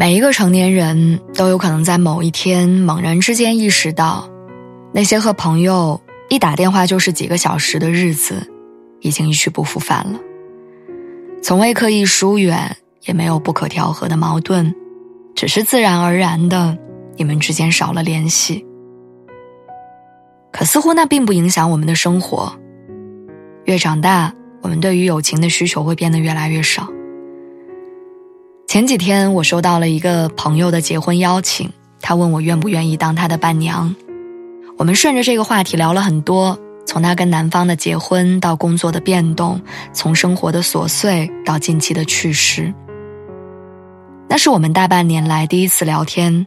每一个成年人都有可能在某一天猛然之间意识到，那些和朋友一打电话就是几个小时的日子已经一去不复返了。从未刻意疏远，也没有不可调和的矛盾，只是自然而然的你们之间少了联系。可似乎那并不影响我们的生活。越长大，我们对于友情的需求会变得越来越少。前几天我收到了一个朋友的结婚邀请，他问我愿不愿意当他的伴娘。我们顺着这个话题聊了很多，从他跟男方的结婚到工作的变动，从生活的琐碎到近期的趣事。那是我们大半年来第一次聊天，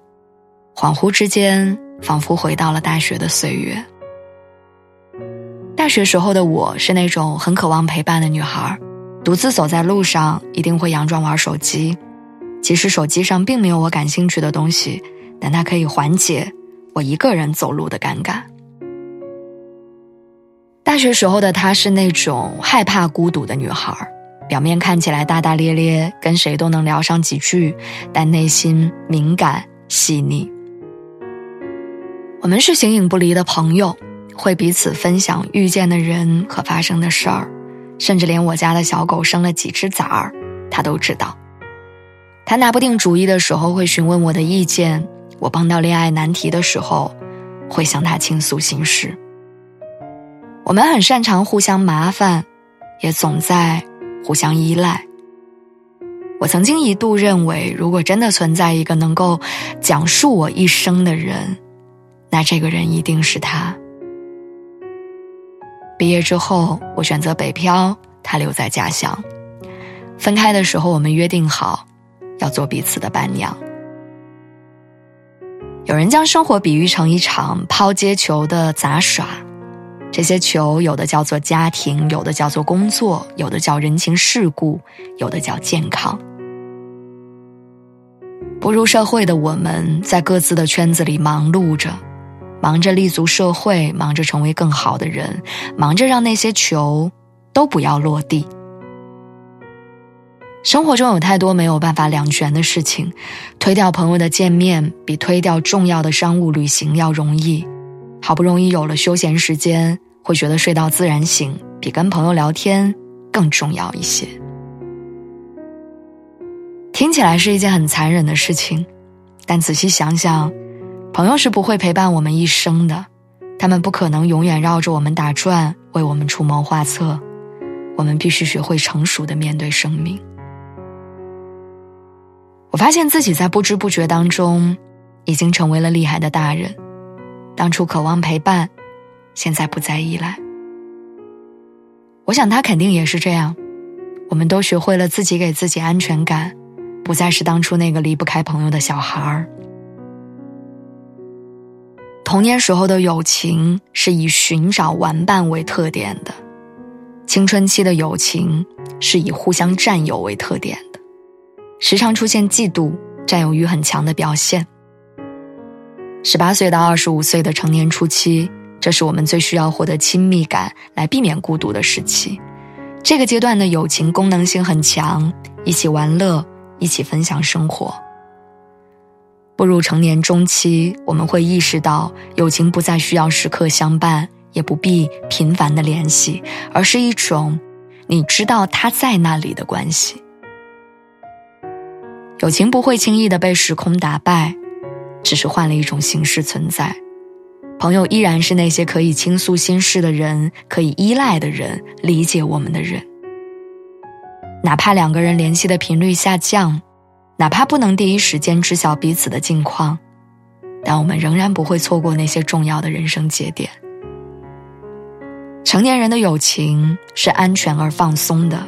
恍惚之间仿佛回到了大学的岁月。大学时候的我是那种很渴望陪伴的女孩，独自走在路上一定会佯装玩手机，即使手机上并没有我感兴趣的东西，但它可以缓解我一个人走路的尴尬。大学时候的她是那种害怕孤独的女孩，表面看起来大大咧咧，跟谁都能聊上几句，但内心敏感细腻。我们是形影不离的朋友，会彼此分享遇见的人和发生的事儿，甚至连我家的小狗生了几只崽儿，她都知道。她拿不定主意的时候会询问我的意见，我碰到恋爱难题的时候会向她倾诉心事。我们很擅长互相麻烦，也总在互相依赖。我曾经一度认为，如果真的存在一个能够讲述我一生的人，那这个人一定是他。毕业之后，我选择北漂，他留在家乡。分开的时候，我们约定好要做彼此的伴娘。有人将生活比喻成一场抛接球的杂耍，这些球有的叫做家庭，有的叫做工作，有的叫人情世故，有的叫健康。步入社会的我们在各自的圈子里忙碌着，忙着立足社会，忙着成为更好的人，忙着让那些球都不要落地。生活中有太多没有办法两全的事情，推掉朋友的见面比推掉重要的商务旅行要容易。好不容易有了休闲时间，会觉得睡到自然醒比跟朋友聊天更重要一些。听起来是一件很残忍的事情，但仔细想想，朋友是不会陪伴我们一生的，他们不可能永远绕着我们打转，为我们出谋划策。我们必须学会成熟地面对生命。我发现自己在不知不觉当中已经成为了厉害的大人，当初渴望陪伴，现在不再依赖。我想他肯定也是这样，我们都学会了自己给自己安全感，不再是当初那个离不开朋友的小孩儿。童年时候的友情是以寻找玩伴为特点的，青春期的友情是以互相占有为特点的，时常出现嫉妒、占有欲很强的表现。18岁到25岁的成年初期，这是我们最需要获得亲密感来避免孤独的时期。这个阶段的友情功能性很强，一起玩乐，一起分享生活。步入成年中期，我们会意识到，友情不再需要时刻相伴，也不必频繁的联系，而是一种你知道他在那里的关系。友情不会轻易的被时空打败，只是换了一种形式存在。朋友依然是那些可以倾诉心事的人，可以依赖的人，理解我们的人。哪怕两个人联系的频率下降，哪怕不能第一时间知晓彼此的近况，但我们仍然不会错过那些重要的人生节点。成年人的友情是安全而放松的，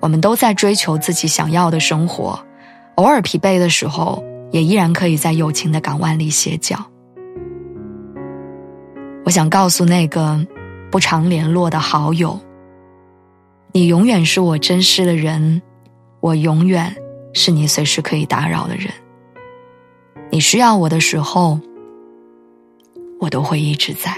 我们都在追求自己想要的生活，偶尔疲惫的时候也依然可以在友情的港湾里歇脚。我想告诉那个不常联络的好友，你永远是我珍视的人，我永远是你随时可以打扰的人。你需要我的时候，我都会一直在。